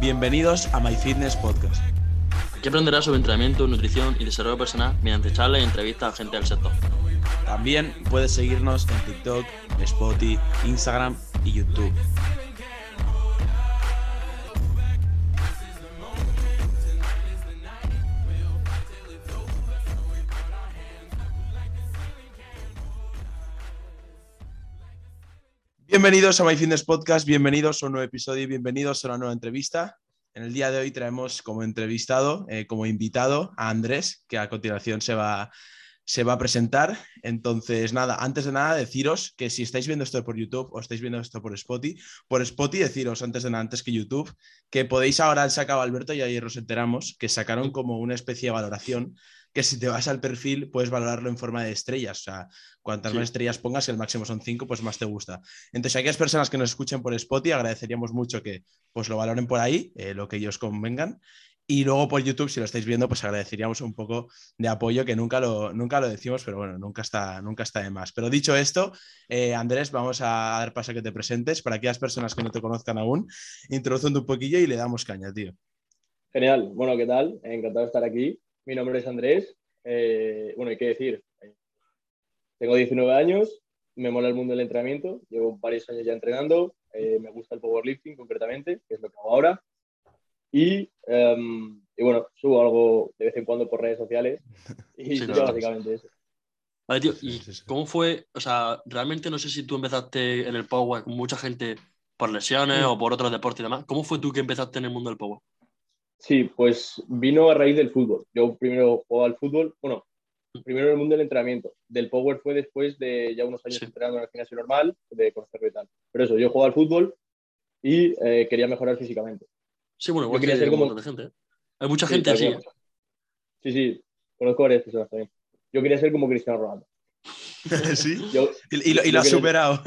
Bienvenidos a My Fitness Podcast. Aquí aprenderás sobre entrenamiento, nutrición y desarrollo personal mediante charlas y entrevistas a gente del sector. También puedes seguirnos en TikTok, Spotify, Instagram y YouTube. Bienvenidos a My Fitness Podcast, bienvenidos a un nuevo episodio y bienvenidos a una nueva entrevista. En el día de hoy traemos como entrevistado, como invitado a Andrés, que a continuación se va a presentar. Entonces, nada, antes de nada deciros que si estáis viendo esto por YouTube o estáis viendo esto por Spotify, deciros antes de nada, antes que YouTube, que podéis ahora han sacado a Alberto y ayer nos enteramos que sacaron como una especie de valoración que si te vas al perfil puedes valorarlo en forma de estrellas, o sea, cuantas más estrellas pongas, que el máximo son 5, pues más te gusta. Entonces, a aquellas personas que nos escuchen por Spotify, agradeceríamos mucho que pues lo valoren por ahí, lo que ellos convengan, y luego por YouTube, si lo estáis viendo, pues agradeceríamos un poco de apoyo, que nunca lo decimos, pero bueno, nunca está de más. Pero dicho esto, Andrés, vamos a dar paso a que te presentes, para aquellas personas que no te conozcan aún, introduciendo un poquillo y le damos caña, tío. Genial, bueno, ¿qué tal? Encantado de estar aquí. Mi nombre es Andrés, bueno, hay que decir, tengo 19 años, me mola el mundo del entrenamiento, llevo varios años ya entrenando, me gusta el powerlifting concretamente, que es lo que hago ahora, y bueno, subo algo de vez en cuando por redes sociales, y sí, claro, básicamente eso. Vale, tío, ¿y cómo fue? O sea, realmente no sé si tú empezaste en el power con mucha gente por lesiones o por otros deportes y demás, ¿cómo fue tú que empezaste en el mundo del power? Sí, pues vino a raíz del fútbol. Yo primero jugaba al fútbol, bueno, primero en el mundo del entrenamiento. Del power fue después de ya unos años entrenando en el gimnasio normal, de conocerlo y tal. Pero eso, yo jugaba al fútbol y quería mejorar físicamente. Sí, bueno, igual yo quería ser como de gente, ¿eh? Hay mucha gente así. Sí, sí, conozco varias personas también. Yo quería ser como Cristiano Ronaldo. ¿Sí? Yo lo has superado.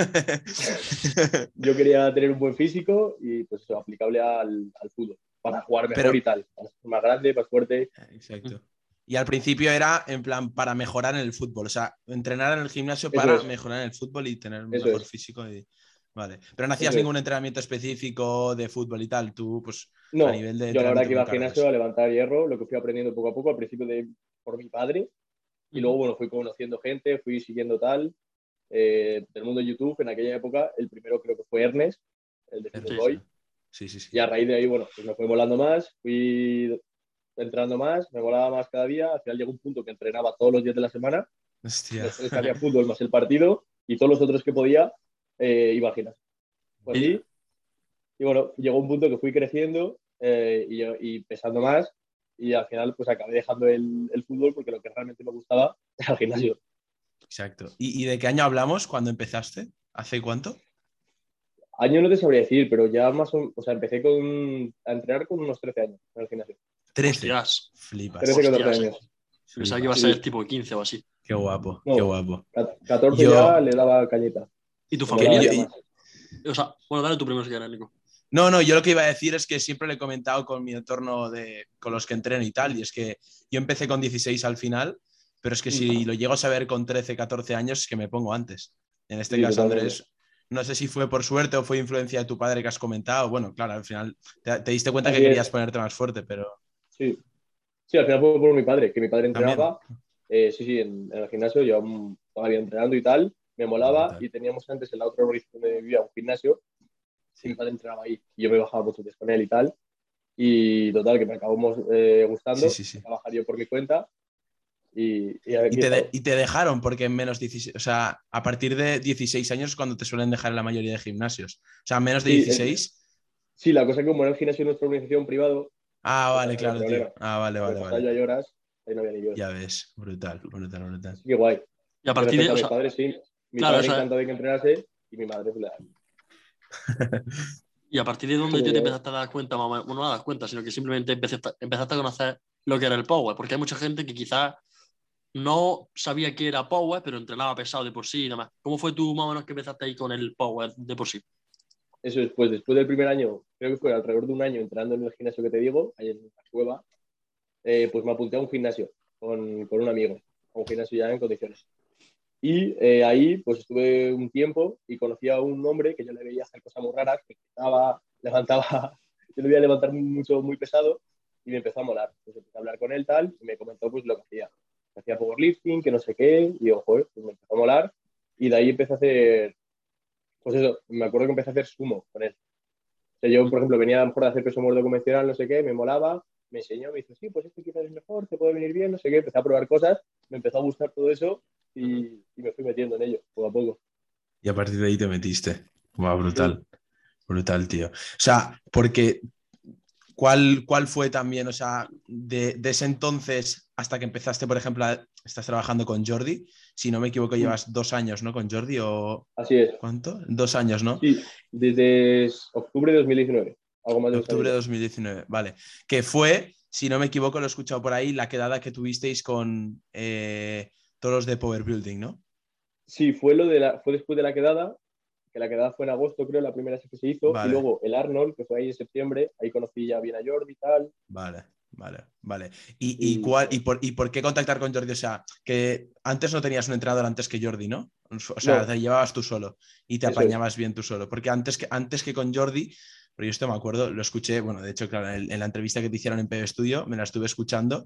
Yo quería tener un buen físico y pues eso, aplicable al fútbol. Para jugar mejor y tal, para ser más grande, más fuerte. Exacto. Y al principio era, en plan, para mejorar en el fútbol. O sea, entrenar en el gimnasio para mejorar en el fútbol y tener un mejor físico. Y... Vale. Pero no hacías ningún entrenamiento específico de fútbol y tal. Tú, pues, no, a nivel de... No, yo la verdad que iba al gimnasio a levantar hierro, lo que fui aprendiendo poco a poco, al principio por mi padre. Y luego, bueno, fui conociendo gente, fui siguiendo tal. Del mundo de YouTube, en aquella época, el primero creo que fue Ernest, el de Fútbol. Sí. Y a raíz de ahí, bueno, pues me fue volando más, fui entrando más, me volaba más cada día. Al final llegó un punto que entrenaba todos los días de la semana. Hostia. Después había fútbol más el partido y todos los otros que podía, imaginas. Pues sí. Y bueno, llegó un punto que fui creciendo y pesando más. Y al final, pues acabé dejando el fútbol porque lo que realmente me gustaba era el gimnasio. Exacto. ¿Y de qué año hablamos cuando empezaste? ¿Hace cuánto? Año no te sabría decir, pero ya más empecé a entrenar con unos 13 años en el gimnasio. 13. Hostias. Flipas. 13 con 14 años. Pensaba que iba a ser tipo 15 o así. Qué guapo, no, qué guapo. 14 ya le daba cañita. ¿Y tu familia? O sea, bueno, dale tu primero si quieres, Nico. No, yo lo que iba a decir es que siempre lo he comentado con mi entorno con los que entreno y tal, y es que yo empecé con 16 al final, pero es que si lo llego a saber con 13, 14 años es que me pongo antes. En este caso, Andrés... No sé si fue por suerte o fue influencia de tu padre que has comentado. Bueno, claro, al final te diste cuenta que querías ponerte más fuerte, pero... Sí, al final fue por mi padre, que mi padre entrenaba. En el gimnasio, yo estaba entrenando y tal, me molaba. Y teníamos antes en la otra organización donde vivía un gimnasio. Sí. Mi padre entrenaba ahí y yo me bajaba mucho con él y tal. Y total, que me acabamos gustando, trabajar yo por mi cuenta. Y te dejaron porque en menos 16, o sea, a partir de 16 años cuando te suelen dejar en la mayoría de gimnasios, o sea, menos de 16. Sí, la cosa es que como era el gimnasio de nuestra organización privado. Ah, vale, claro, tío. Ah, vale. Hay horas, ahí no había ni horas. Ya ves, brutal. Qué guay. Y a partir de eso. Mi padre encantado de que entrenase y mi madre Y a partir de donde tú te empezaste a dar cuenta, mamá, bueno, no a dar cuenta, sino que simplemente empezaste a conocer lo que era el power, porque hay mucha gente que quizás no sabía que era power, pero entrenaba pesado de por sí y nada más. ¿Cómo fue tú más o menos que empezaste ahí con el power de por sí? Eso es, pues después del primer año, creo que fue alrededor de un año entrenando en el gimnasio que te digo, ahí en la cueva, pues me apunté a un gimnasio con un amigo, a un gimnasio ya en condiciones. Y ahí pues estuve un tiempo y conocí a un hombre que yo le veía hacer cosas muy raras, que levantaba yo lo voy a levantar mucho, muy pesado, y me empezó a molar. Pues empecé a hablar con él, tal, y me comentó pues lo que hacía. Que hacía powerlifting, que no sé qué, y ojo, pues me empezó a molar, y de ahí empecé a hacer, pues eso, me acuerdo que empecé a hacer sumo con él. O sea, yo, por ejemplo, venía a lo mejor de hacer peso muerto convencional, no sé qué, me molaba, me enseñó, me dijo, sí, pues este quizás es mejor, te puede venir bien, no sé qué, empecé a probar cosas, me empezó a gustar todo eso, y me fui metiendo en ello, poco a poco. Y a partir de ahí te metiste. Wow, brutal, sí. Brutal, tío. O sea, porque... ¿Cuál fue también, o sea, de ese entonces hasta que empezaste, por ejemplo, estás trabajando con Jordi? Si no me equivoco, llevas 2 años, ¿no? Con Jordi o... Así es. ¿Cuánto? 2 años, ¿no? Sí, desde octubre de 2019. Algo más de octubre de 2019, vale. Que fue, si no me equivoco, lo he escuchado por ahí, la quedada que tuvisteis con todos los de Power Building, ¿no? Sí, fue después de la quedada. Que la quedada fue en agosto, creo, la primera vez que se hizo. Vale. Y luego el Arnold, que fue ahí en septiembre, ahí conocí ya bien a Jordi y tal. Vale. ¿Y por qué contactar con Jordi? O sea, que antes no tenías un entrenador antes que Jordi, ¿no? O sea, no. Te llevabas tú solo y te apañabas bien tú solo. Porque antes que con Jordi, pero yo esto me acuerdo, lo escuché, bueno, de hecho, claro, en la entrevista que te hicieron en PB Studio, me la estuve escuchando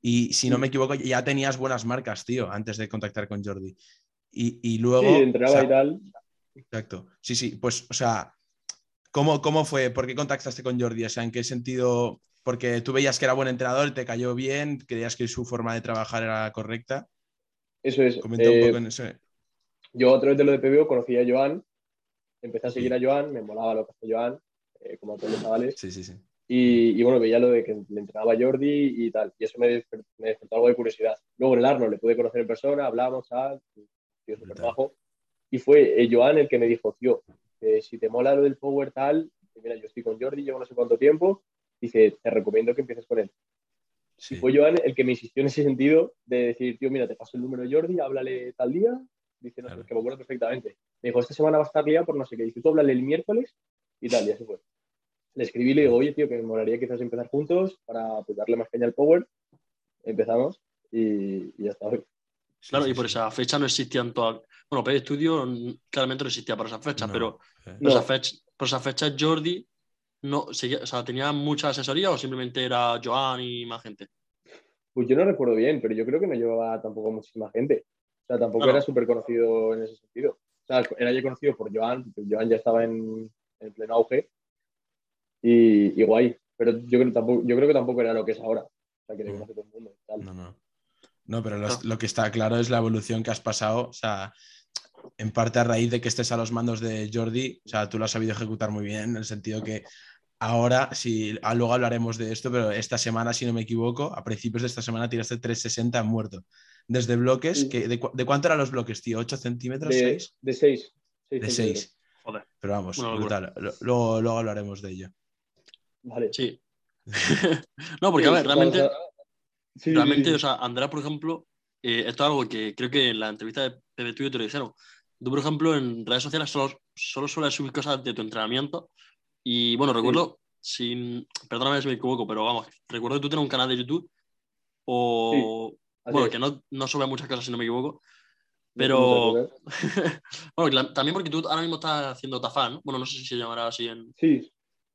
y, si no me equivoco, ya tenías buenas marcas, tío, antes de contactar con Jordi. Y luego... Sí, entraba, o sea, y tal... Exacto. Sí. Pues, o sea, ¿cómo fue? ¿Por qué contactaste con Jordi? O sea, ¿en qué sentido? Porque tú veías que era buen entrenador, te cayó bien, creías que su forma de trabajar era correcta. Eso es. Comenta un poco en eso. Yo, a través de lo de PBO, conocí a Joan, empecé a seguir a Joan, me molaba lo que hacía Joan, como a todos los chavales. Sí. Y bueno, veía lo de que le entrenaba Jordi y tal, y eso me despertó algo de curiosidad. Luego en el Arnold le pude conocer en persona, hablamos, tal, tío, súper bajo. Y fue Joan el que me dijo, tío, si te mola lo del power tal, mira, yo estoy con Jordi, llevo no sé cuánto tiempo, dice, te recomiendo que empieces con él. Sí. Y fue Joan el que me insistió en ese sentido de decir, tío, mira, te paso el número de Jordi, háblale tal día. Dice, no sé, que me acuerdo perfectamente. Me dijo, esta semana va a estar liado por no sé qué. Dice, tú háblale el miércoles y tal, y así fue. Le escribí y le digo, oye, tío, que me molaría quizás empezar juntos para pues, darle más caña al power. Empezamos y ya está. Claro, y por esa fecha no existían todas... Bueno, PB Studio claramente no existía para esa fecha, por esa fecha Jordi no, seguía, o sea, ¿tenía mucha asesoría o simplemente era Joan y más gente? Pues yo no recuerdo bien, pero yo creo que no llevaba tampoco muchísima gente. O sea, tampoco era súper conocido en ese sentido. O sea, era ya conocido por Joan, porque Joan ya estaba en pleno auge y guay. Pero yo creo que tampoco era lo que es ahora. O sea, que le conoce todo el mundo. Tal. No, pero lo que está claro es la evolución que has pasado, o sea, en parte a raíz de que estés a los mandos de Jordi, o sea, tú lo has sabido ejecutar muy bien, en el sentido que ahora, luego hablaremos de esto, pero esta semana, si no me equivoco, a principios de esta semana tiraste 360 muerto. Desde bloques, ¿de cuánto eran los bloques, tío? ¿8 centímetros? ¿6? De 6. De 6. Joder. Pero vamos, brutal. Luego hablaremos de ello. Vale. Sí. No, porque a ver, realmente... Sí. Realmente, o sea, Andrés, por ejemplo, esto es algo que creo que en la entrevista de PB Studio te lo dijeron. Tú, por ejemplo, en redes sociales solo sueles subir cosas de tu entrenamiento. Y bueno, recuerdo, perdóname si me equivoco, pero vamos, recuerdo que tú tenías un canal de YouTube. O bueno, que no subes muchas cosas si no me equivoco. Pero bueno, también porque tú ahora mismo estás haciendo TAFA, ¿no? Bueno, no sé si se llamará así en. Sí.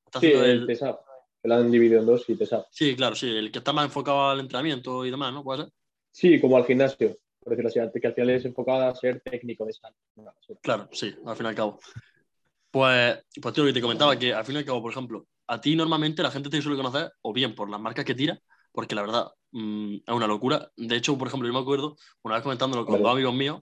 Estás haciendo el TESAP. La han dividido en 2 y TESAP. Sí, claro, sí. El que está más enfocado al entrenamiento y demás, ¿no? ¿Puede ser? Sí, como al gimnasio, por decirlo así, que al final es enfocado a ser técnico de SAT. Claro, sí, al fin y al cabo. Pues tío, lo que te comentaba, que al fin y al cabo, por ejemplo, a ti normalmente la gente te suele conocer o bien por las marcas que tira, porque la verdad es una locura. De hecho, por ejemplo, yo me acuerdo, una vez comentándolo con dos amigos míos,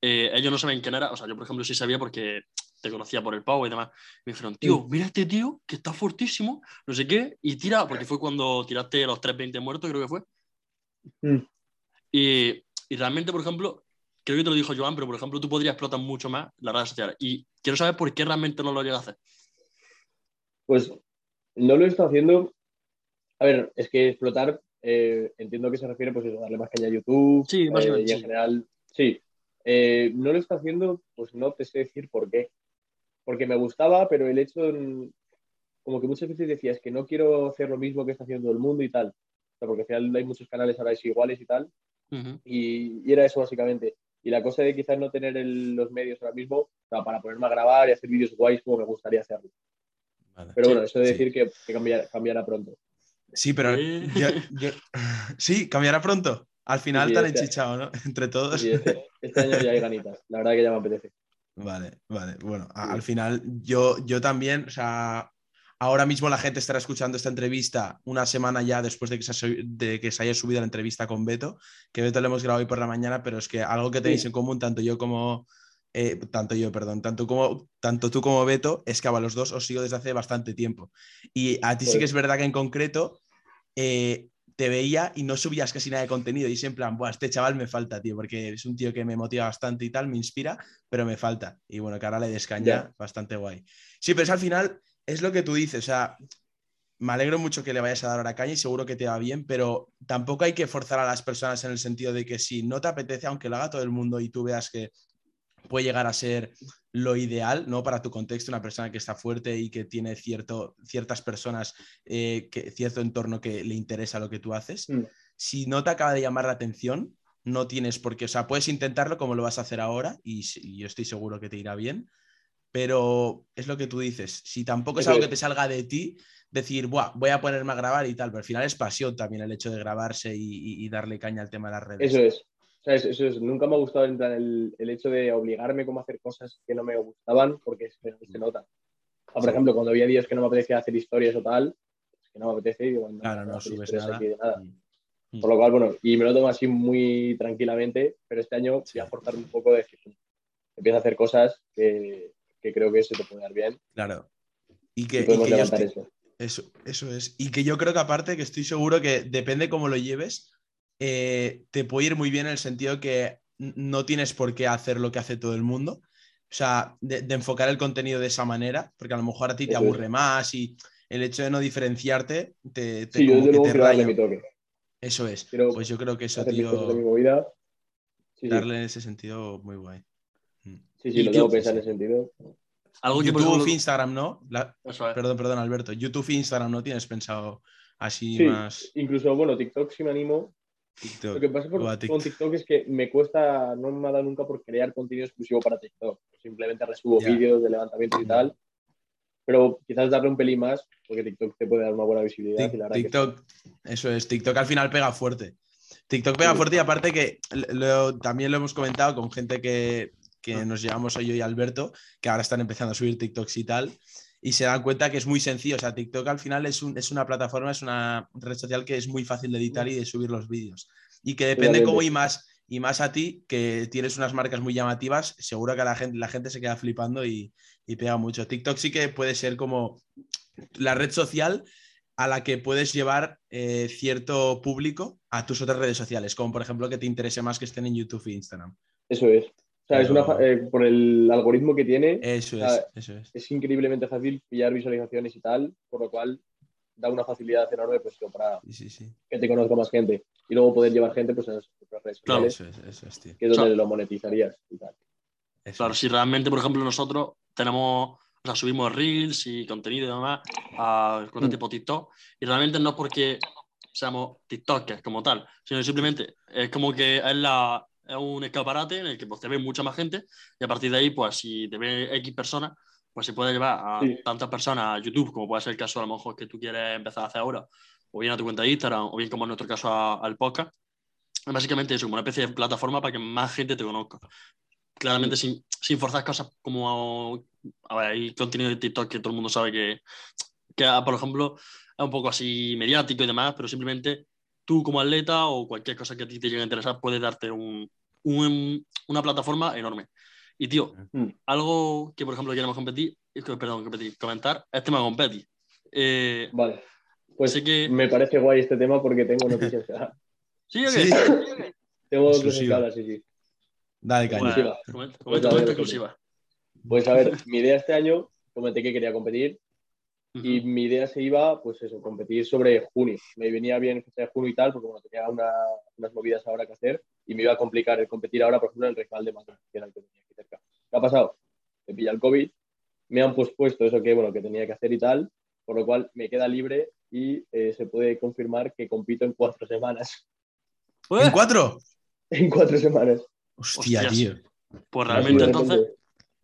ellos no saben quién era. O sea, yo, por ejemplo, sí sabía porque... te conocía por el pavo y demás, me dijeron, tío, mira este tío, que está fortísimo, no sé qué, y tira, porque fue cuando tiraste los 320 muertos, creo que fue. Y realmente, por ejemplo, creo que te lo dijo Joan, pero por ejemplo, tú podrías explotar mucho más las redes sociales, y quiero saber por qué realmente no lo llegas a hacer. Pues, no lo he estado haciendo, a ver, es que explotar, entiendo que se refiere, pues, a darle más caña a YouTube, sí, básicamente, y en general, sí. No lo he estado haciendo, pues no te sé decir por qué. Porque me gustaba, pero el hecho, como que muchas veces decías que no quiero hacer lo mismo que está haciendo el mundo y tal. O sea, porque al final hay muchos canales ahora iguales y tal. Uh-huh. Y era eso básicamente. Y la cosa de quizás no tener los medios ahora mismo, o sea, para ponerme a grabar y hacer vídeos guays como me gustaría hacerlo. Vale. Pero bueno, eso de decir que cambiará pronto. Sí, pero sí, cambiará pronto. Al final sí, tan enchichado, ¿no? Entre todos. Sí, este año ya hay ganitas. La verdad que ya me apetece. Vale. Bueno, al final yo también, o sea, ahora mismo la gente estará escuchando esta entrevista una semana ya después de que se haya subido la entrevista con Beto, que Beto lo hemos grabado hoy por la mañana, pero es que algo que tenéis en común, tanto tú como Beto, es que a los dos os sigo desde hace bastante tiempo. Y a ti sí que es verdad que en concreto te veía y no subías casi nada de contenido. Y siempre en plan, buah, este chaval me falta, tío, porque es un tío que me motiva bastante y tal, me inspira, pero me falta. Y bueno, que ahora le des caña, bastante guay. Sí, pero es, al final es lo que tú dices, o sea, me alegro mucho que le vayas a dar ahora caña y seguro que te va bien, pero tampoco hay que forzar a las personas en el sentido de que si no te apetece, aunque lo haga todo el mundo y tú veas que puede llegar a ser lo ideal, ¿no? Para tu contexto, una persona que está fuerte y que tiene ciertas personas, cierto entorno que le interesa lo que tú haces. Mm. Si no te acaba de llamar la atención, no tienes por qué, o sea, puedes intentarlo como lo vas a hacer ahora y yo estoy seguro que te irá bien, pero es lo que tú dices, si tampoco es algo que te salga de ti, decir, buah, voy a ponerme a grabar y tal, pero al final es pasión también el hecho de grabarse y darle caña al tema de las redes. Eso es. ¿Sabes? Eso es, nunca me ha gustado en plan, el hecho de obligarme como a hacer cosas que no me gustaban, porque se nota. O, por ejemplo, cuando había días que no me apetecía hacer historias o tal, pues que no me apetece y digo, bueno, claro, no subes nada. Por lo cual, bueno, y me lo tomo así muy tranquilamente, pero este año voy a forzar un poco de que empieza a hacer cosas que creo que se te puede dar bien. Claro. Y podemos levantar eso es. Y que yo creo que aparte, que estoy seguro que depende cómo lo lleves, te puede ir muy bien en el sentido que no tienes por qué hacer lo que hace todo el mundo, o sea, de enfocar el contenido de esa manera, porque a lo mejor a ti te aburre más y el hecho de no diferenciarte te sí, como yo que te raya. Eso es, quiero pues yo creo que eso, tío, darle en ese sentido muy guay. Sí, lo tengo pensado en ese sentido. ¿Algo YouTube, ejemplo, Instagram, ¿no? Perdón, Alberto, YouTube e Instagram, ¿no? ¿Tienes pensado así más? Incluso, bueno, TikTok sí me animo. TikTok. Lo que pasa con TikTok es que me cuesta, no me ha dado nunca por crear contenido exclusivo para TikTok. Simplemente resubo vídeos de levantamiento y tal. Pero quizás darle un pelín más, porque TikTok te puede dar una buena visibilidad. Eso es, TikTok al final pega fuerte. TikTok pega fuerte y aparte que también lo hemos comentado con gente que nos llevamos hoy yo y Alberto, que ahora están empezando a subir TikToks y tal. Y se dan cuenta que es muy sencillo, o sea, TikTok al final es una plataforma, es una red social que es muy fácil de editar y de subir los vídeos. Y que depende cómo y más a ti, que tienes unas marcas muy llamativas, seguro que la gente se queda flipando y pega mucho. TikTok sí que puede ser como la red social a la que puedes llevar cierto público a tus otras redes sociales, como por ejemplo que te interese más que estén en YouTube e Instagram. Eso es. O sea, pero es por el algoritmo que tiene, eso es. Es increíblemente fácil pillar visualizaciones y tal, por lo cual da una facilidad enorme pues, para que te conozca más gente. Y luego poder llevar gente pues, a las redes sociales, eso es, tío. Que es donde lo monetizarías y tal. Claro, si realmente, por ejemplo, nosotros subimos reels y contenido y demás a cosas tipo TikTok, y realmente no es porque seamos TikTokers como tal, sino simplemente es como que es un escaparate en el que pues, te ve mucha más gente y a partir de ahí, pues si te ve X personas, pues se puede llevar a tantas personas a YouTube, como puede ser el caso a lo mejor que tú quieres empezar a hacer ahora, o bien a tu cuenta de Instagram, o bien como en nuestro caso al podcast. Básicamente es como una especie de plataforma para que más gente te conozca. Claramente sin forzar cosas como hay contenido de TikTok que todo el mundo sabe que por ejemplo, es un poco así mediático y demás, pero simplemente tú como atleta o cualquier cosa que a ti te llegue a interesar puede darte una plataforma enorme. Y tío, algo que por ejemplo queremos comentar es tema competir. Vale, pues sé que me parece guay este tema porque tengo noticias. ¿Sí o qué? Sí. Tengo exclusiva. Sí. Dale, caña. Bueno, comenta exclusiva. Pues a ver, mi idea este año, comenté que quería competir. Y mi idea se iba, pues eso, competir sobre junio. Me venía bien fecha de junio y tal, porque bueno, tenía unas movidas ahora que hacer y me iba a complicar el competir ahora, por ejemplo, en el Regional de Madrid, que era el que tenía aquí cerca. ¿Qué ha pasado? Me pilla el COVID, me han pospuesto eso que tenía que hacer y tal, por lo cual me queda libre y se puede confirmar que compito en 4 semanas. ¿En 4? En 4 semanas. Hostia, tío. Pues realmente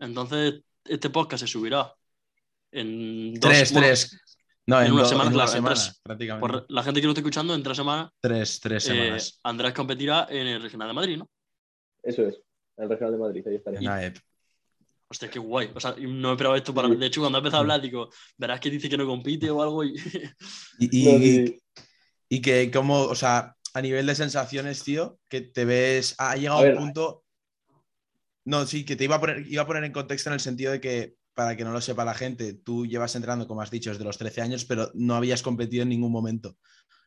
entonces este podcast se subirá. en dos, tres. No, en una semana, claro, prácticamente. Por la gente que lo está escuchando, en tres semanas. Andrés competirá en el Regional de Madrid, ¿no? Eso es, en el Regional de Madrid, ahí estaría. En AEP. Hostia, qué guay. O sea, no he esperado esto para... De hecho, cuando ha empezado a hablar, digo, verás que dice que no compite o algo. Y que como, o sea, a nivel de sensaciones, tío, que te ves... Ha llegado un punto... No, sí, que te iba a poner en contexto en el sentido de que, para que no lo sepa la gente, tú llevas entrenando, como has dicho, desde los 13 años, pero no habías competido en ningún momento. O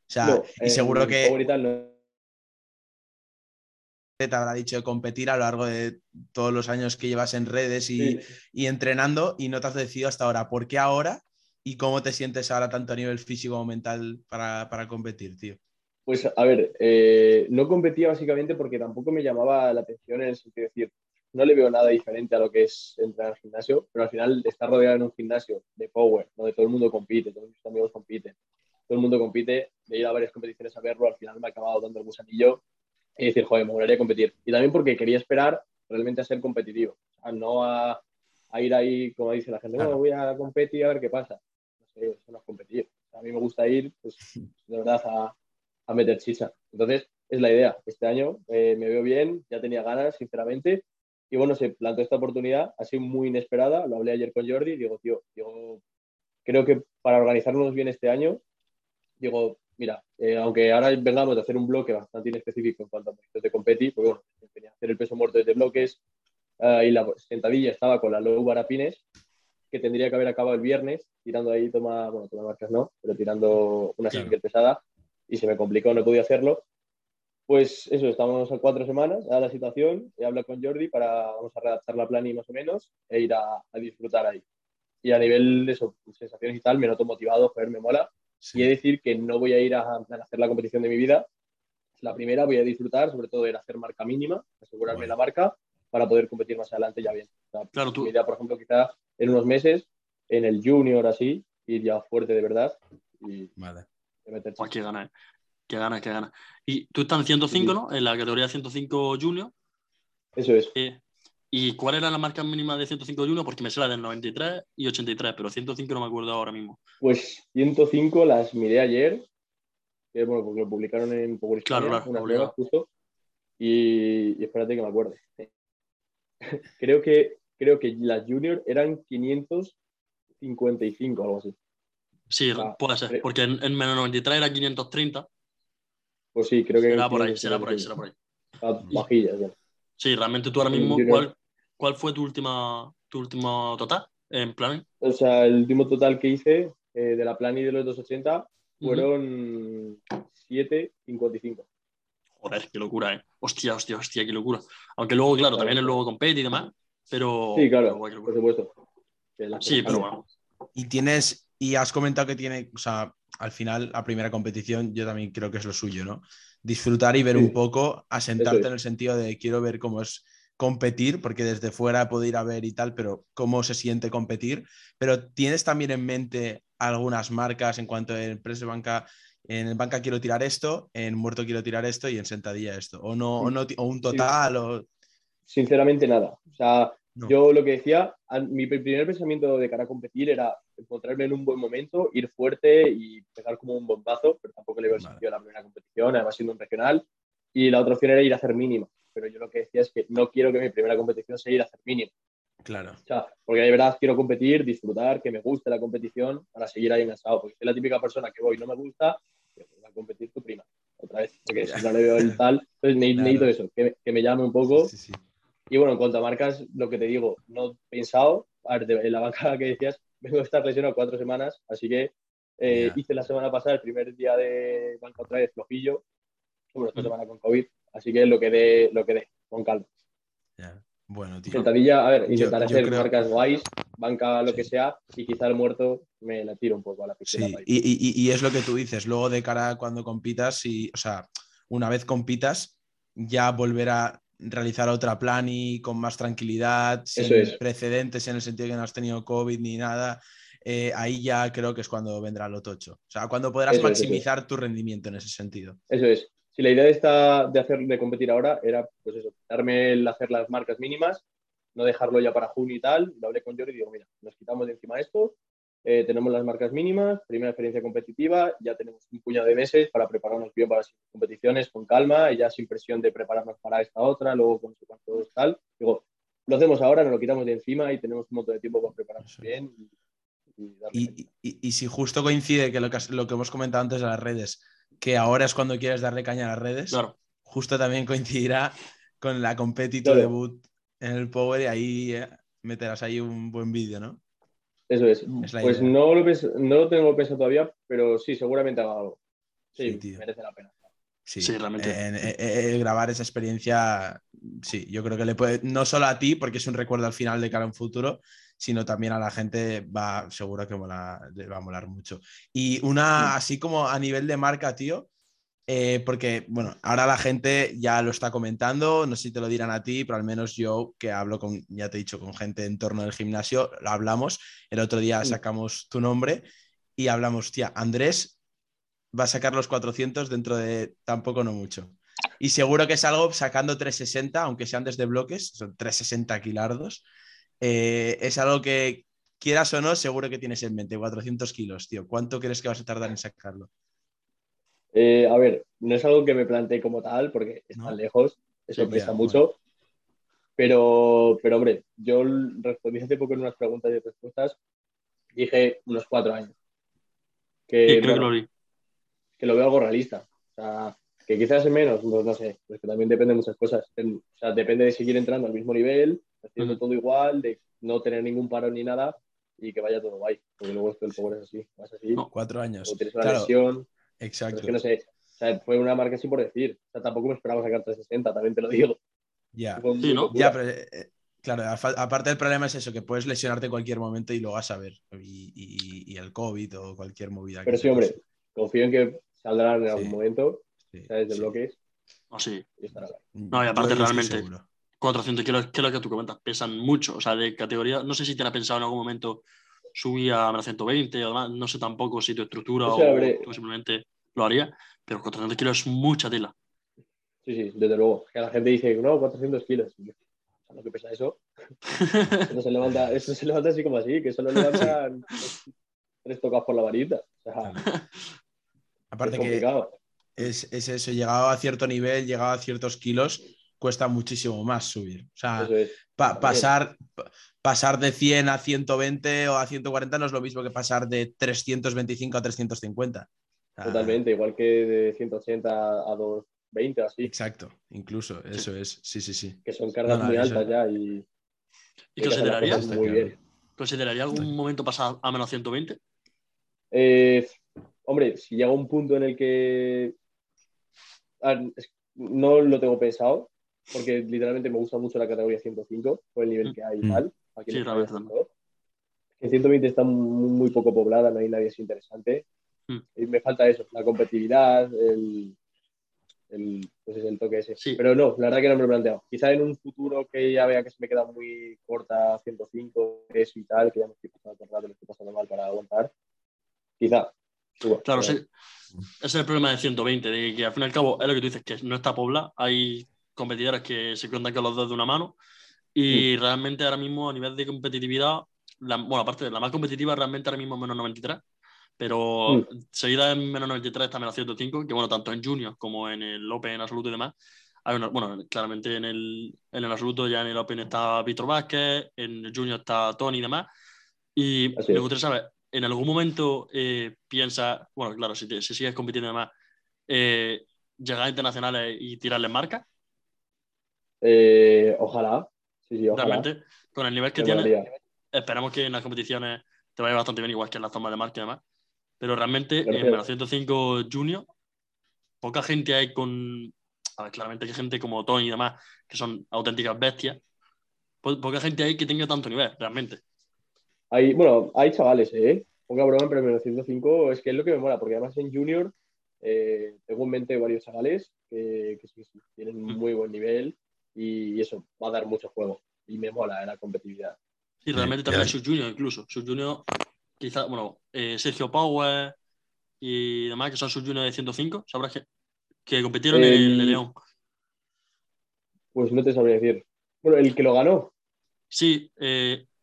sea, no, y seguro que te habrá dicho de competir a lo largo de todos los años que llevas en redes y entrenando, y no te has decidido hasta ahora. ¿Por qué ahora? ¿Y cómo te sientes ahora tanto a nivel físico como mental para competir, tío? Pues, a ver, no competía básicamente porque tampoco me llamaba la atención en el sentido de decir, no le veo nada diferente a lo que es entrenar al gimnasio, pero al final estar rodeado en un gimnasio de power, donde todo el mundo compite, todos mis amigos compiten, todo el mundo compite, me he ido a varias competiciones a verlo, al final me ha acabado dando el gusanillo y decir, joder, me gustaría competir. Y también porque quería esperar realmente a ser competitivo, no a ir ahí, como dice la gente, bueno, voy a competir a ver qué pasa. No sé, eso no es competir. A mí me gusta ir, pues, de verdad, a meter chicha. Entonces, es la idea. Este año me veo bien, ya tenía ganas, sinceramente. Y bueno, se planteó esta oportunidad, así muy inesperada, lo hablé ayer con Jordi, y digo, tío, creo que para organizarnos bien este año, digo, mira, aunque ahora vengamos de hacer un bloque bastante inespecífico en cuanto a movimientos de competi, porque bueno, tenía que hacer el peso muerto desde bloques, y la sentadilla estaba con la low bar a pines, que tendría que haber acabado el viernes, tirando ahí, toma marcas no, pero tirando una sangre pesada, y se me complicó, no podía hacerlo. Pues eso, estamos a 4 semanas a la situación, he hablado con Jordi vamos a redactar la plan y más o menos, e ir a disfrutar ahí. Y a nivel de eso, sensaciones y tal, me noto motivado, joder, me mola. Sí. Y he de decir que no voy a ir a hacer la competición de mi vida. La primera voy a disfrutar, sobre todo, de hacer marca mínima, asegurarme la marca, para poder competir más adelante ya bien. O sea, claro, mi idea, por ejemplo, quizás en unos meses, en el junior así, ir ya fuerte de verdad. Y vale. Pues qué ganas, qué ganas. Y tú estás en 105, ¿no? En la categoría 105 Junior. Eso es. ¿Y cuál era la marca mínima de 105 Junior? Porque me sé la del 93 y 83, pero 105 no me acuerdo ahora mismo. Pues 105 las miré ayer, que bueno, porque lo publicaron en Power España, claro, justo. Y espérate que me acuerde. creo que las Junior eran 555 o algo así. Sí, puede ser, porque en menos 93 era 530. Pues sí, creo que... Será por ahí. Vajillas, ya. Sí, realmente tú ahora mismo, ¿cuál fue tu último total en planning? O sea, el último total que hice de la planning de los 280 fueron 7.55. Joder, qué locura, ¿eh? Hostia, qué locura. Aunque luego, claro, también es luego compete y demás, pero... Sí, claro, por supuesto. Sí, pero bueno. Y has comentado que tiene, o sea, al final, la primera competición, yo también creo que es lo suyo, ¿no? Disfrutar y ver un poco, asentarte en el sentido de quiero ver cómo es competir, porque desde fuera puedo ir a ver y tal, pero cómo se siente competir. Pero tienes también en mente algunas marcas en cuanto en press de banca, en banca quiero tirar esto, en muerto quiero tirar esto y en sentadilla esto. O un total, o... Sinceramente nada, o sea... No. Yo lo que decía, mi primer pensamiento de cara a competir era encontrarme en un buen momento, ir fuerte y pegar como un bombazo, pero tampoco le veo sentido a la primera competición, además siendo un regional. Y la otra opción era ir a hacer mínima, pero yo lo que decía es que no quiero que mi primera competición sea ir a hacer mínima. Claro. O sea, porque de verdad quiero competir, disfrutar, que me guste la competición para seguir ahí enganchado, porque soy la típica persona que voy, no me gusta, pero va a competir tu prima, otra vez, porque si no le veo el tal, entonces necesito eso, que me llame un poco. Sí. Y bueno, en cuanto a marcas, lo que te digo, no he pensado, en la banca que decías, vengo a estar lesionado 4 semanas, así que hice la semana pasada el primer día de banca otra vez flojillo, bueno, esta semana con COVID, así que lo que dé, con calma. Yeah. Bueno, tío. Sentadilla, a ver, intentar hacer marcas guays, banca lo que sea, y quizá el muerto me la tiro un poco a la piscina. Sí, y es lo que tú dices, luego de cara a cuando compitas, o sea, una vez compitas, ya volver a realizar otra plan y con más tranquilidad, sin precedentes en el sentido que no has tenido COVID ni nada, ahí ya creo que es cuando vendrá lo tocho. O sea, cuando podrás maximizar tu rendimiento en ese sentido. Eso es. Si la idea de competir ahora era, pues eso, darme el hacer las marcas mínimas, no dejarlo ya para junio y tal, lo hablé con Jordi y digo, mira, nos quitamos de encima esto, Tenemos las marcas mínimas, primera experiencia competitiva, ya tenemos un puñado de meses para prepararnos bien para las competiciones con calma y ya sin presión de prepararnos para esta otra, luego con su cuarto tal. Digo, lo hacemos ahora, nos lo quitamos de encima y tenemos un montón de tiempo para prepararnos bien. Y si justo coincide que lo que hemos comentado antes de las redes, que ahora es cuando quieres darle caña a las redes, claro, justo también coincidirá con la competitiva debut en el Power y ahí meterás ahí un buen vídeo, ¿no? Eso es pues no lo tengo pensado todavía, pero sí, seguramente haga algo. Sí, merece la pena. Sí, realmente. Grabar esa experiencia, sí, yo creo que le puede, no solo a ti, porque es un recuerdo al final de cara a un futuro, sino también a la gente, va seguro que le va a molar mucho. Y una, así como a nivel de marca, tío, porque, bueno, ahora la gente ya lo está comentando, no sé si te lo dirán a ti, pero al menos yo que hablo con, ya te he dicho, con gente en torno del gimnasio, lo hablamos, el otro día sacamos tu nombre y hablamos, tía, Andrés va a sacar los 400 dentro de tampoco no mucho. Y seguro que es algo sacando 360, aunque sean desde bloques, son 360 kilardos, es algo que quieras o no, seguro que tienes en mente, 400 kilos, tío, ¿cuánto crees que vas a tardar en sacarlo? A ver, no es algo que me planteé como tal, porque es tan lejos, eso sí, pesa mucho, bueno. pero hombre, yo respondí hace poco en unas preguntas y respuestas, dije unos 4 años. Sí, creo que lo vi. Que lo veo algo realista, o sea, que quizás es menos, no sé, pues que también depende de muchas cosas, o sea, depende de seguir entrando al mismo nivel, haciendo todo igual, de no tener ningún paro ni nada, y que vaya todo guay, porque luego esto del Power es así, más así. No, 4 años. O tienes una lesión... Exacto. Es que no sé, o sea, fue una marca así por decir. O sea, tampoco me esperaba sacar 360, también te lo digo. Ya, sí, ¿no? Ya, pero claro, aparte el problema es eso, que puedes lesionarte en cualquier momento y lo vas a ver. Y el COVID o cualquier movida. Pero que sí, hombre, confío en que saldrán en algún momento, ¿sabes? De bloques. Oh, sí. Y estará bien. No, y aparte realmente, 400 kilos, que es lo que tú comentas, pesan mucho. O sea, de categoría, no sé si te la has pensado en algún momento... subía a 120 o nada, no sé tampoco si tu estructura o simplemente lo haría, pero 400 kilos es mucha tela. Sí, desde luego. Que la gente dice, no, 400 kilos. O sea, lo que pesa eso. eso se levanta así como así, que solo levantan 3 tocados por la varita. O sea, aparte es complicado. Que es eso, llegado a cierto nivel, llegado a ciertos kilos, cuesta muchísimo más subir. O sea, pasar de 100 a 120 o a 140 no es lo mismo que pasar de 325 a 350. Totalmente, igual que de 180 a 220 o así. Exacto, incluso, eso es, sí. Que son cargas muy altas ya y... ¿Y considerarías? Muy bien. ¿Consideraría algún momento pasar a menos 120? Hombre, si llega un punto en el que... No lo tengo pensado, porque literalmente me gusta mucho la categoría 105, por el nivel que hay y tal. Aquí sí, realmente también. En 120 está muy poco poblada, no hay nadie así interesante. Y me falta eso, la competitividad, el toque ese. Sí. Pero no, la verdad que no me lo he planteado. Quizá en un futuro que ya vea que se me queda muy corta 105, eso y tal, que ya me estoy pasando por rato, me estoy pasando mal para aguantar. Quizá. Suba, claro, sí. Ese es el problema de 120, de que al fin y al cabo es lo que tú dices, que no está poblada, hay competidores que se cuentan con los dedos de una mano. Y realmente ahora mismo a nivel de competitividad, aparte de la más competitiva realmente ahora mismo es menos 93, pero seguida en menos 93 está menos 105, que bueno, tanto en juniors como en el Open absoluto y demás, hay claramente en el absoluto ya en el Open está Víctor Vázquez, en el junior está Tony y demás, y me gustaría saber, ¿en algún momento piensas, si sigues compitiendo y demás, llegar a internacionales y tirarles marcas? Ojalá. Sí, realmente, con el nivel que tienes, esperamos que en las competiciones te vaya bastante bien, igual que en las tomas de marca y demás. Pero realmente, en menos 105 junior, poca gente hay con... A ver, claramente hay gente como Tony y demás, que son auténticas bestias. Poca gente hay que tenga tanto nivel, realmente. Hay chavales, poca broma, pero en menos 105 es que es lo que me mola, porque además en junior tengo en mente varios chavales que tienen muy buen nivel. Y eso va a dar mucho juego y me mola la competitividad. Y realmente también hay sub-junior incluso. Sub-junior, quizás, Sergio Power y demás, que son sub-junior de 105, sabrás que competieron en el León. Pues no te sabría decir. Bueno, el que lo ganó. Sí,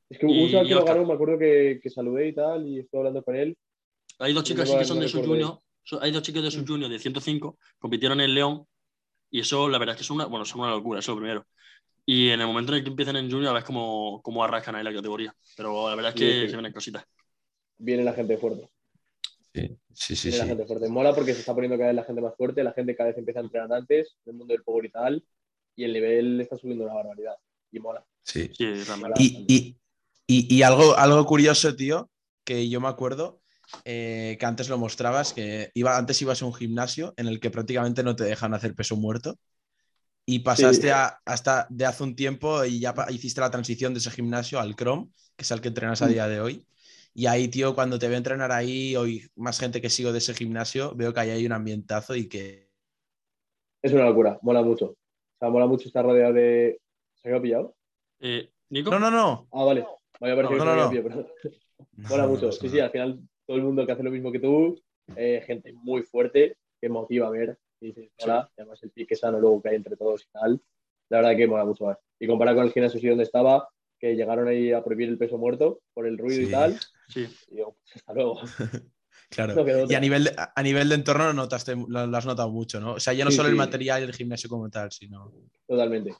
Es que un salto lo ganó, me acuerdo que saludé y tal, y estuve hablando con él. Hay dos chicos que son de sub-junior, hay dos chicos de sub-junior de 105, compitieron en León, y eso, la verdad es que son una locura, eso es lo primero. Y en el momento en el que empiezan en junior, ves cómo arrascan ahí la categoría. Pero la verdad es que sí, se vienen cositas. Viene la gente fuerte. Sí. Viene la gente fuerte. Mola porque se está poniendo cada vez la gente más fuerte, la gente cada vez empieza a entrenar antes, en el mundo del power y tal, y el nivel está subiendo una barbaridad. Y mola. Sí realmente. Y algo curioso, tío, que yo me acuerdo, que antes lo mostrabas, que antes ibas a un gimnasio en el que prácticamente no te dejan hacer peso muerto. Y pasaste hasta de hace un tiempo y ya hiciste la transición de ese gimnasio al Chrome, que es el que entrenas a día de hoy. Y ahí, tío, cuando te veo entrenar ahí, hoy más gente que sigo de ese gimnasio, veo que ahí hay un ambientazo y que... Es una locura, mola mucho. O sea, mola mucho estar rodeado de... ¿Se ha pillado? ¿Nico? No. Ah, vale. Vaya, parece que se me pillado, pero... mola mucho. Sí, al final todo el mundo que hace lo mismo que tú, gente muy fuerte, que motiva a ver... Y dices, hola, y además el pique sano luego que hay entre todos y tal, la verdad que mola mucho más. Y comparado con el gimnasio donde estaba, que llegaron ahí a prohibir el peso muerto por el ruido y tal, y digo, pues hasta luego. Claro, no, y a nivel de entorno lo has notado mucho, ¿no? O sea, ya no solo el material y el gimnasio como tal, sino... Totalmente.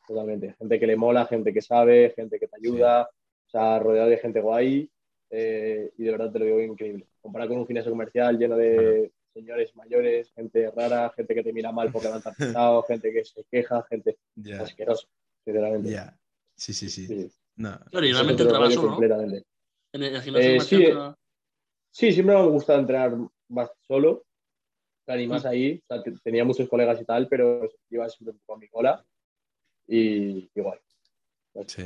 Gente que le mola, gente que sabe, gente que te ayuda, o sea, rodeado de gente guay, y de verdad te lo digo, increíble. Comparado con un gimnasio comercial lleno de... Claro. Señores mayores, gente rara, gente que te mira mal porque levanta pesado, gente que se queja, gente asquerosa, sinceramente. Sí. No. Claro, y realmente entraba solo, ¿no? En el gimnasio sí, siempre me gusta entrar más solo, y más ahí. O sea, tenía muchos colegas y tal, pero iba siempre un poco a mi cola y igual. Sí.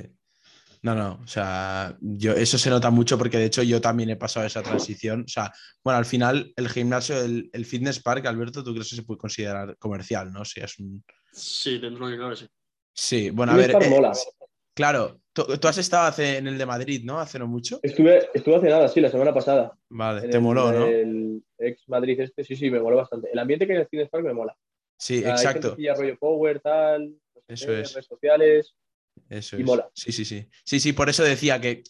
No, o sea, eso se nota mucho porque de hecho yo también he pasado esa transición. O sea, bueno, al final el gimnasio, el fitness park, Alberto, ¿tú crees que se puede considerar comercial, no? O sea, es un... Sí, dentro de lo que cabe, sí. Sí, bueno, a ver... claro, tú has estado en el de Madrid, ¿no? Hace no mucho. Estuve hace nada, sí, la semana pasada. Vale, te moló, ¿no? El ex Madrid sí, me moló bastante. El ambiente que hay en el fitness park me mola. Sí, o sea, exacto. Hay rollo power, tal, eso es. Redes sociales... Eso es. Y mola. Sí. Sí, por eso decía que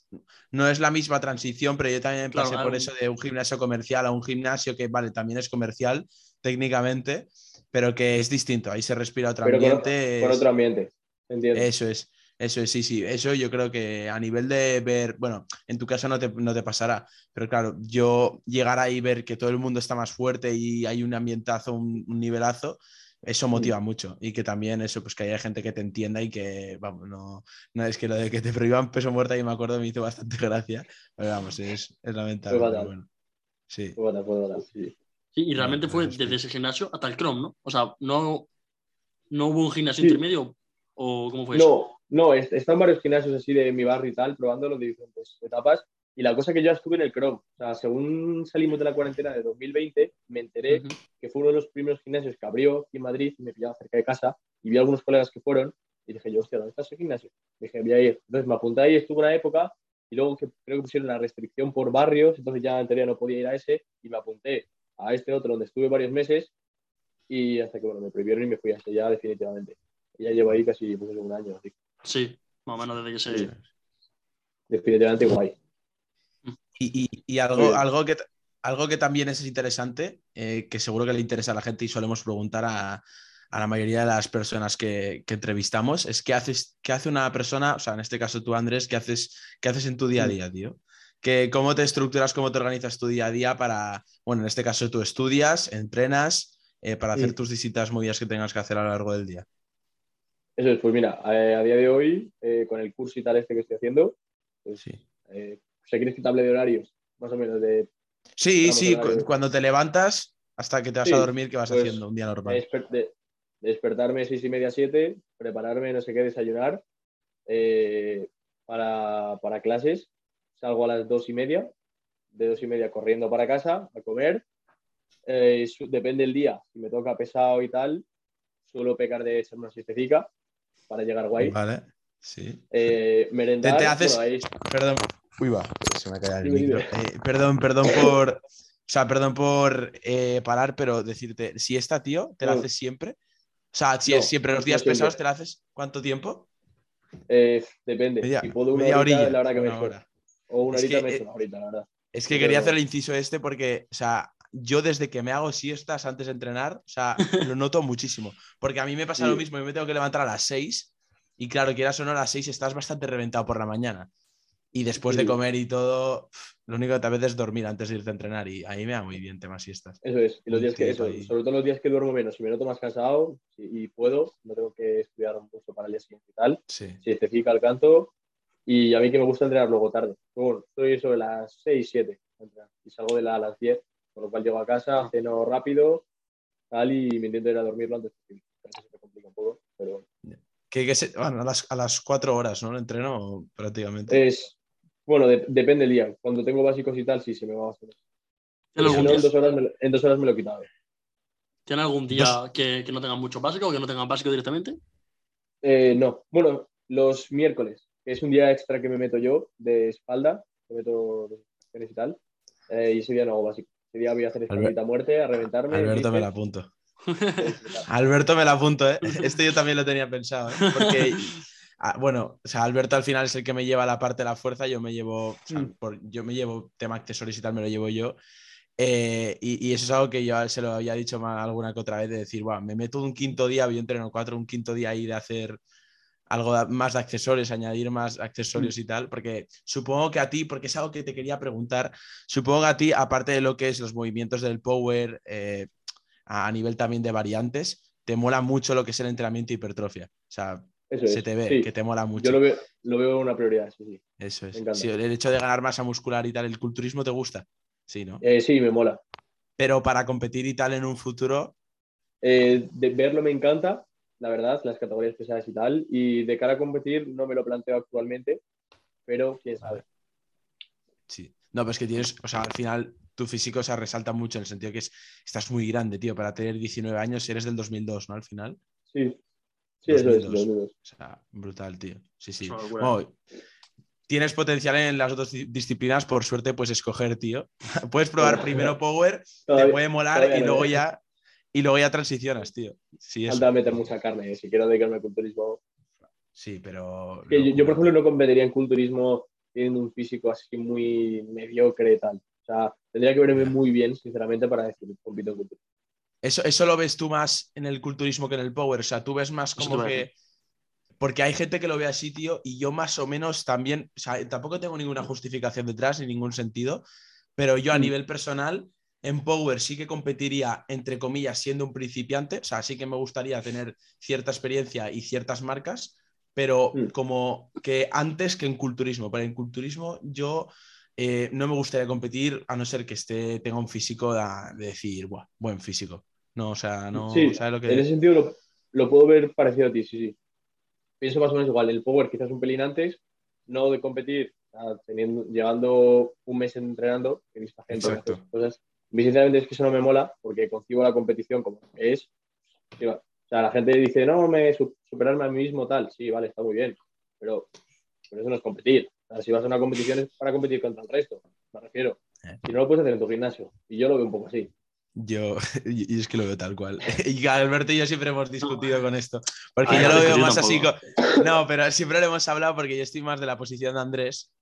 no es la misma transición, pero yo también pasé por eso de un gimnasio comercial a un gimnasio que, vale, también es comercial técnicamente, pero que es distinto. Ahí se respira otro ambiente. Con otro ambiente, ¿entiendes? Eso es, sí. Eso yo creo que a nivel de ver, bueno, en tu caso no te pasará, pero claro, yo llegar ahí y ver que todo el mundo está más fuerte y hay un ambientazo, un nivelazo, eso motiva mucho. Y que también eso, pues que haya gente que te entienda y que, vamos, no es que lo de que te prohíban peso muerto, ahí me acuerdo, me hizo bastante gracia, pero vamos, es lamentable. Bueno, sí. Sí, y realmente fue desde ese gimnasio hasta el Chrome, ¿no? O sea, ¿no hubo un gimnasio intermedio? ¿O cómo fue eso? No, están varios gimnasios así de mi barrio y tal, probándolo de diferentes etapas. Y la cosa que yo estuve en el Chrome, o sea, según salimos de la cuarentena de 2020, me enteré que fue uno de los primeros gimnasios que abrió aquí en Madrid y me pillaba cerca de casa y vi a algunos colegas que fueron y dije yo, hostia, ¿dónde está ese gimnasio? Y dije, voy a ir. Entonces me apunté ahí, estuve una época y luego creo que pusieron la restricción por barrios, entonces ya en teoría no podía ir a ese y me apunté a este otro donde estuve varios meses y hasta que, bueno, me prohibieron y me fui hasta allá definitivamente. Y ya llevo ahí casi un año. Así. Sí, más o menos desde que se... Sí. Definitivamente guay. Y algo que también es interesante, que seguro que le interesa a la gente y solemos preguntar a la mayoría de las personas que entrevistamos, es qué hace una persona, o sea, en este caso tú, Andrés, qué haces en tu día a día, tío. ¿Cómo te estructuras, cómo te organizas tu día a día para, bueno, en este caso tú estudias, entrenas, para hacer tus distintas movidas que tengas que hacer a lo largo del día? Eso es, pues mira, a día de hoy, con el curso y tal que estoy haciendo, pues, o sea, ¿quieres que te hable de horarios? Más o menos de... Sí, cuando te levantas hasta que te vas a dormir, ¿qué vas haciendo un día normal? Despertarme 6:30, 7, prepararme, no sé qué, desayunar, para clases. Salgo a las 2:30, de 2:30 corriendo para casa, a comer. Depende del día, si me toca pesado y tal, suelo pecar de echarme una siestecica para llegar guay. Vale, sí. Merendar... ¿Te haces? Bueno, ahí... Perdón. Uy, va, se me cae el micro. Perdón por parar, pero decirte, si esta, tío, ¿te la haces siempre? O sea, si es siempre los días pesados, ¿te la haces cuánto tiempo? Depende. Media, si puedo una horita, orilla, la hora que me sobra. O una horita me sobra ahorita, la verdad. Es que quería hacer el inciso este porque, o sea, yo desde que me hago siestas antes de entrenar, o sea, lo noto muchísimo. Porque a mí me pasa lo mismo, yo me tengo que levantar a las 6 y claro, quieras o no, a las 6 estás bastante reventado por la mañana. Y después de comer y todo, lo único que tal vez es dormir antes de irte a entrenar y ahí me da muy bien temas siestas. Eso es, y los días que, sobre todo los días que duermo menos, si me noto más cansado y puedo, no tengo que estudiar un curso para el día siguiente y tal, si te fica al canto. Y a mí que me gusta entrenar luego tarde. Bueno, estoy sobre las 6, 7 y salgo de las 10, con lo cual llego a casa, ceno rápido tal, y me intento ir a dormir lo antes posible. Eso se me complica un poco, pero bueno. Bueno, a las 4 horas, ¿no? Lo entreno prácticamente. Bueno, depende del día. Cuando tengo básicos y tal, sí, se me va a hacer. En 2 horas me lo he quitado. ¿Tiene algún día que no tengan mucho básico o que no tengan básico directamente? No. Bueno, los miércoles, que es un día extra que me meto yo de espalda, me meto de y tal, y ese día no hago básico. Ese día voy a hacer espaldita a muerte, a reventarme. Alberto me la apunto. Alberto me la apunto, ¿eh? Este yo también lo tenía pensado, ¿eh? Porque... bueno, o sea, Alberto al final es el que me lleva la parte de la fuerza, yo me llevo tema accesorios y tal, me lo llevo yo. Y eso es algo que yo se lo había dicho más alguna que otra vez, de decir, me meto un quinto día, yo entreno 4, un quinto día ahí de hacer algo más de accesorios, añadir más accesorios y tal, porque supongo que a ti, porque es algo que te quería preguntar, supongo que a ti, aparte de lo que es los movimientos del power, a nivel también de variantes, te mola mucho lo que es el entrenamiento de hipertrofia, o sea... Eso se te ve, que te mola mucho. Yo lo veo una prioridad, sí. Eso es. El hecho de ganar masa muscular y tal, ¿el culturismo te gusta? Sí, ¿no? Sí, me mola. Pero para competir y tal en un futuro... de verlo me encanta, la verdad, las categorías pesadas y tal. Y de cara a competir no me lo planteo actualmente, pero quién sabe. Sí. No, pero es que tienes... O sea, al final tu físico se resalta mucho en el sentido que estás muy grande, tío. Para tener 19 años eres del 2002, ¿no? Al final. Sí. Sí, eso es. O sea, brutal, tío. Sí. Bueno, tienes potencial en las otras disciplinas, por suerte puedes escoger, tío. Puedes probar primero power, te puede molar y luego ya transicionas, tío. Sí, falta meter mucha carne, si quiero dedicarme al culturismo. Sí, pero... Yo, por ejemplo, no competiría en culturismo teniendo un físico así muy mediocre y tal. O sea, tendría que verme muy bien, sinceramente, para decir, compito en culturismo. Eso lo ves tú más en el culturismo que en el power. O sea, tú ves más como que... Porque hay gente que lo ve así, tío, y yo más o menos también... O sea, tampoco tengo ninguna justificación detrás ni ningún sentido, pero yo a nivel personal, en power sí que competiría, entre comillas, siendo un principiante. O sea, sí que me gustaría tener cierta experiencia y ciertas marcas, pero como que antes que en culturismo. Pero en culturismo yo... no me gustaría competir a no ser que tenga un físico de decir, buen físico. No, o sea, no... Sí, ¿sabes lo que... en ese sentido lo puedo ver parecido a ti, sí. Pienso más o menos igual. El power quizás un pelín antes, no de competir, llegando un mes entrenando, que visto gente. Exacto. Cosas. Sinceramente es que eso no me mola, porque concibo la competición como es. Sí, o sea, la gente dice, no, superarme a mí mismo, tal. Sí, vale, está muy bien, pero eso no es competir. Si vas a una competición es para competir contra el resto, me refiero. Si no, lo puedes hacer en tu gimnasio. Y yo lo veo un poco así. Yo es que lo veo tal cual. Y Alberto y yo siempre hemos discutido con esto. Porque yo lo veo más así. No, pero siempre lo hemos hablado porque yo estoy más de la posición de Andrés.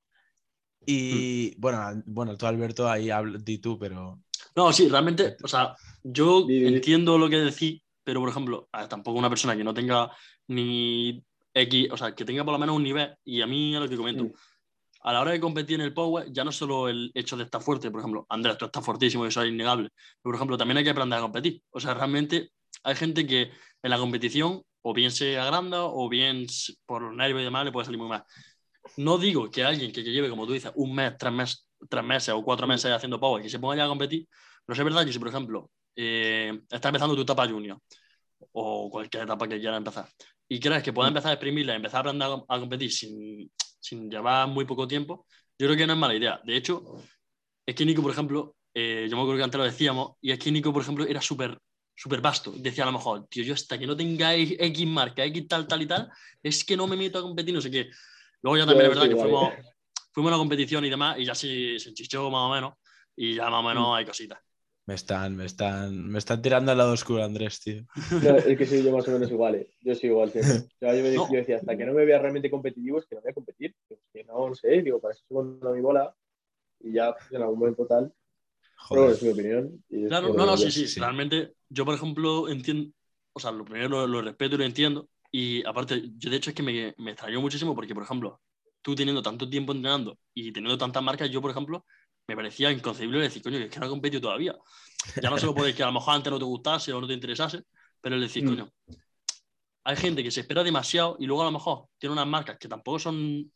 Y bueno, tú Alberto, ahí di tú, pero... No, sí, realmente, o sea, yo entiendo lo que decís, pero por ejemplo, tampoco una persona que no tenga ni X, o sea, que tenga por lo menos un nivel, y a mí es lo que comento. A la hora de competir en el power, ya no solo el hecho de estar fuerte, por ejemplo, Andrés, tú estás fortísimo y eso es innegable, pero por ejemplo, también hay que aprender a competir. O sea, realmente hay gente que en la competición o bien se agranda o bien por los nervios y demás le puede salir muy mal. No digo que alguien que lleve, como tú dices, un mes, tres meses o 4 meses haciendo power, que se ponga ya a competir, pero es verdad que si, por ejemplo, estás empezando tu etapa junior o cualquier etapa que quieras empezar y crees que puedas empezar a exprimirla y empezar a aprender a competir sin llevar muy poco tiempo, yo creo que no es mala idea. De hecho, es que Nico, por ejemplo, yo me acuerdo que antes lo decíamos, y es que Nico, por ejemplo, era súper vasto. Decía a lo mejor, tío, yo hasta que no tenga X marca, X tal y tal, es que no me meto a competir, no sé qué. Luego ya también es verdad que fuimos a la competición y demás, y ya se enchichó más o menos, y ya más o menos hay cositas. Me están tirando al lado oscuro, Andrés, tío. No, es que soy yo más o menos igual, ¿eh? Yo soy igual siempre. Yo decía, hasta que no me vea realmente competitivo, es que no voy a competir. Es que no sé, digo, para eso subo a mi bola y ya en algún momento tal. Joder. Pero es mi opinión. Claro, sí. Realmente, yo, por ejemplo, entiendo, o sea, lo primero lo respeto y lo entiendo. Y aparte, yo de hecho es que me extrañó muchísimo porque, por ejemplo, tú teniendo tanto tiempo entrenando y teniendo tantas marcas, yo, por ejemplo, me parecía inconcebible decir, coño, que es que no he competido todavía. Ya no solo porque a lo mejor antes no te gustase o no te interesase, pero el decir, coño, hay gente que se espera demasiado y luego a lo mejor tiene unas marcas que tampoco son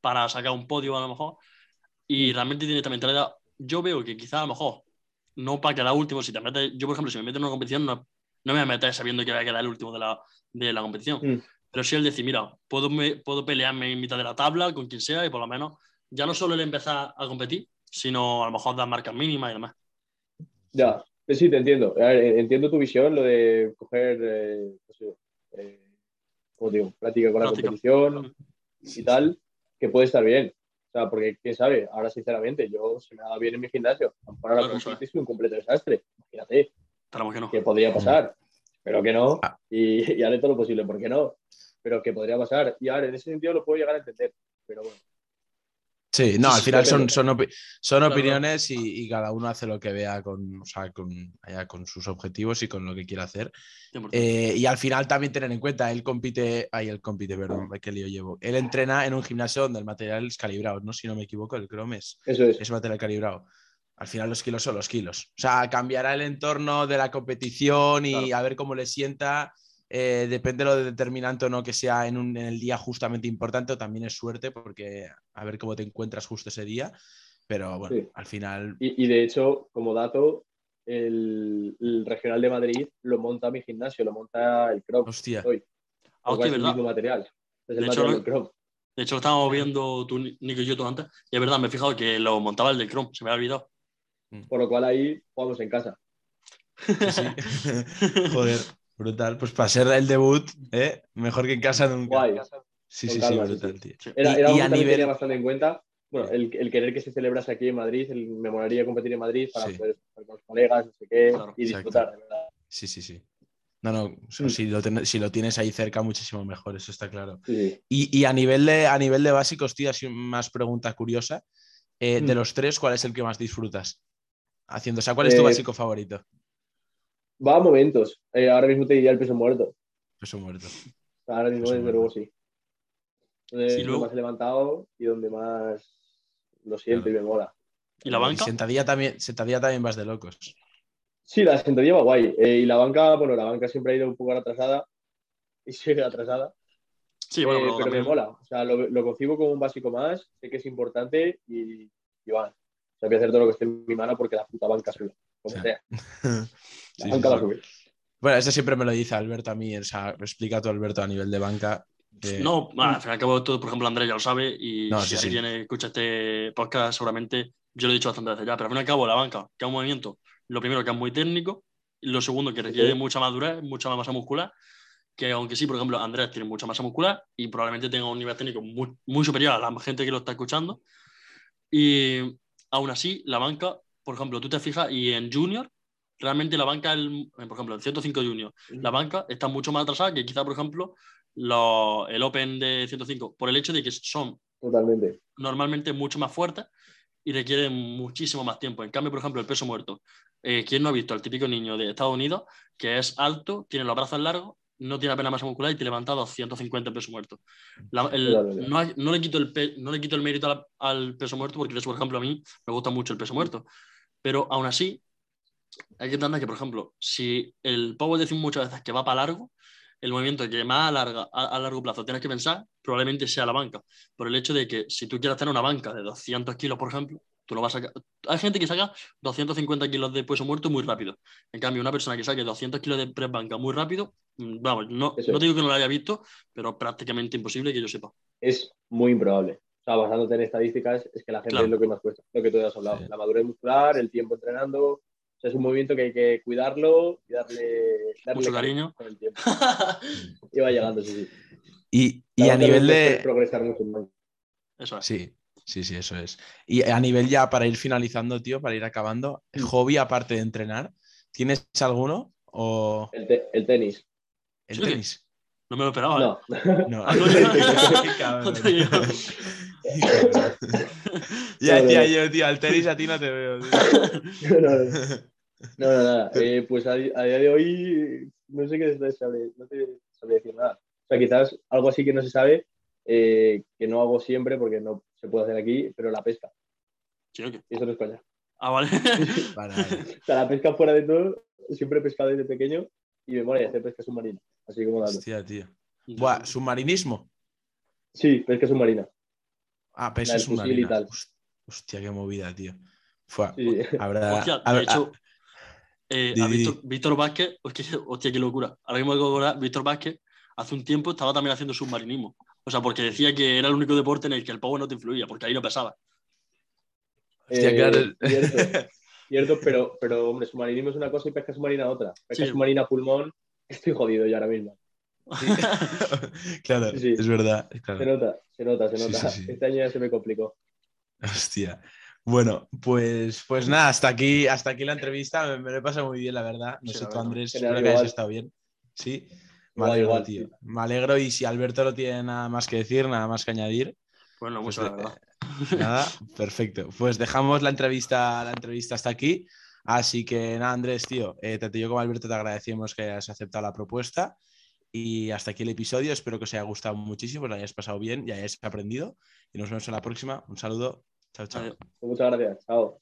para sacar un podio a lo mejor, y realmente tiene esta mentalidad. Yo veo que quizás a lo mejor no para quedar último, si te metes, yo por ejemplo, si me meto en una competición no me voy a meter sabiendo que voy a quedar el último de la competición, pero sí el decir, mira, puedo pelearme en mitad de la tabla con quien sea y por lo menos ya no solo el empezar a competir, sino a lo mejor dar marcas mínimas y demás. Ya, sí, te entiendo. A ver, entiendo tu visión, lo de coger, ¿cómo digo?, práctica. La competición y tal, que puede estar bien. O sea, porque, ¿quién sabe? Ahora, sinceramente, se me da bien en mi gimnasio. Ahora claro, la competición es un completo desastre. Imagínate. Que no. Que podría pasar. Pero que no. Y haré todo lo posible, ¿por qué no? Pero que podría pasar. Y ahora, en ese sentido lo puedo llegar a entender. Pero bueno. Sí, no, al final son opiniones y cada uno hace lo que vea con sus objetivos y con lo que quiera hacer. Y al final también tener en cuenta, Él entrena en un gimnasio donde el material es calibrado, ¿no? Si no me equivoco, el Chrome es material calibrado. Al final los kilos son los kilos. O sea, cambiará el entorno de la competición y a ver cómo le sienta. Depende de lo determinante o no que sea en el día justamente importante, o también es suerte, porque a ver cómo te encuentras justo ese día, pero bueno, al final... Y de hecho, como dato, el Regional de Madrid lo monta mi gimnasio, lo monta el Chrome. Hostia. Es el mismo material. De hecho, lo estábamos viendo tú, Nico y yo, tú antes, y es verdad, me he fijado que lo montaba el del Chrome, se me había olvidado. Por lo cual ahí jugamos en casa. Sí. Joder. Brutal, pues para ser el debut, mejor que en casa nunca. Guay. Sí, brutal, tío. Era algo que tenía bastante en cuenta. Bueno, el querer que se celebrase aquí en Madrid, me molaría competir en Madrid para poder estar con los colegas, no sé qué, y disfrutar, de verdad. Sí. No, si lo tienes ahí cerca, muchísimo mejor, eso está claro. Sí. Y a nivel de básicos, tío, así más pregunta curiosa. De los tres, ¿cuál es el que más disfrutas haciendo? O sea, ¿cuál es tu básico favorito? Va a momentos. Ahora mismo te diría el peso muerto. Ahora mismo, desde luego, sí. Donde más he levantado y donde más lo siento y me mola. ¿Y la banca? Sentadilla también vas de locos. Sí, la sentadilla va guay. Y la banca, siempre ha ido un poco atrasada y sigue atrasada. Sí, bueno, pero también me mola. O sea, lo concibo como un básico más. Sé que es importante y va. O sea, voy a hacer todo lo que esté en mi mano porque la puta banca suena. Como sea. Bueno, eso siempre me lo dice Alberto a mí, o sea, me explica todo Alberto a nivel de banca. No, al fin y al cabo, todo, por ejemplo, Andrés ya lo sabe y escucha este podcast, seguramente, yo lo he dicho bastante veces ya, pero al fin y al cabo, la banca, que es un movimiento, lo primero que es muy técnico, lo segundo que requiere mucha madurez, mucha más masa muscular, que aunque sí, por ejemplo, Andrés tiene mucha masa muscular y probablemente tenga un nivel técnico muy, muy superior a la gente que lo está escuchando, y aún así, la banca, por ejemplo, tú te fijas y en Junior, realmente la banca, por ejemplo, en 105 Junior, la banca está mucho más atrasada que quizá, por ejemplo, el Open de 105, por el hecho de que son normalmente mucho más fuertes y requieren muchísimo más tiempo. En cambio, por ejemplo, el peso muerto. ¿Quién no ha visto al típico niño de Estados Unidos que es alto, tiene los brazos largos, no tiene apenas masa muscular y te levanta 250 peso muerto? No le quito el mérito al peso muerto porque, por ejemplo, a mí me gusta mucho el peso muerto. Pero aún así, hay que entender que, por ejemplo, si el power decimos muchas veces que va para largo, el movimiento que más a largo plazo tienes que pensar probablemente sea la banca. Por el hecho de que si tú quieres tener una banca de 200 kilos, por ejemplo, tú lo vas a sacar. Hay gente que saca 250 kilos de peso muerto muy rápido. En cambio, una persona que saque 200 kilos de press banca muy rápido, vamos, no digo que no lo haya visto, pero prácticamente imposible que yo sepa. Es muy improbable. O sea, basándote en estadísticas, es que la gente es lo que más cuesta, lo que tú ya has hablado. Sí. La madurez muscular, el tiempo entrenando, o sea, es un movimiento que hay que cuidarlo y darle mucho cariño con el tiempo. Y va llegando, sí. Y a nivel de progresar mucho más. Eso es. Sí. Sí, eso es. Y a nivel ya para ir finalizando, tío, para ir acabando, hobby aparte de entrenar, ¿tienes alguno? O... El tenis. ¿El tenis? No me lo esperaba. No. No. Ya decía yo, tío, al tenis a ti no te veo. Tío. No, nada. Pues a día de hoy no sé qué saber, no te sabría decir nada. O sea, quizás algo así que no se sabe, que no hago siempre porque no se puede hacer aquí, pero la pesca. Sí, okay. Eso no es España. Ah, vale. Vale. O sea, la pesca fuera de todo, siempre he pescado desde pequeño y me mola hacer pesca submarina. Así como dando. Hostia, tío. Buah, ¿submarinismo? Sí, pesca submarina. Ah, pesca submarina. Y tal. Hostia, qué movida, tío. Fua, sí. Habrá... Hostia, de hecho, a Víctor Vázquez, hostia, qué locura. Ahora mismo que Víctor Vázquez hace un tiempo estaba también haciendo submarinismo. O sea, porque decía que era el único deporte en el que el power no te influía, porque ahí no pesaba. Hostia, claro. Cierto, pero hombre, submarinismo es una cosa y pesca submarina otra. Pesca submarina pulmón, estoy jodido yo ahora mismo. Sí. Claro, sí. Es verdad. Claro. Se nota. Sí. Este año ya se me complicó. Hostia. Bueno, pues nada, hasta aquí la entrevista. Me lo he pasado muy bien, la verdad. No sé tú, Andrés, espero que hayas estado bien. Sí. Me alegro, y si Alberto no tiene nada más que decir, nada más que añadir. Bueno, pues nada, perfecto. Pues dejamos la entrevista hasta aquí. Así que nada, Andrés, tío, tanto yo como Alberto te agradecemos que hayas aceptado la propuesta. Y hasta aquí el episodio. Espero que os haya gustado muchísimo, lo hayáis pasado bien y hayáis aprendido. Y nos vemos en la próxima. Un saludo. Chao, chao. Muchas gracias. Chao.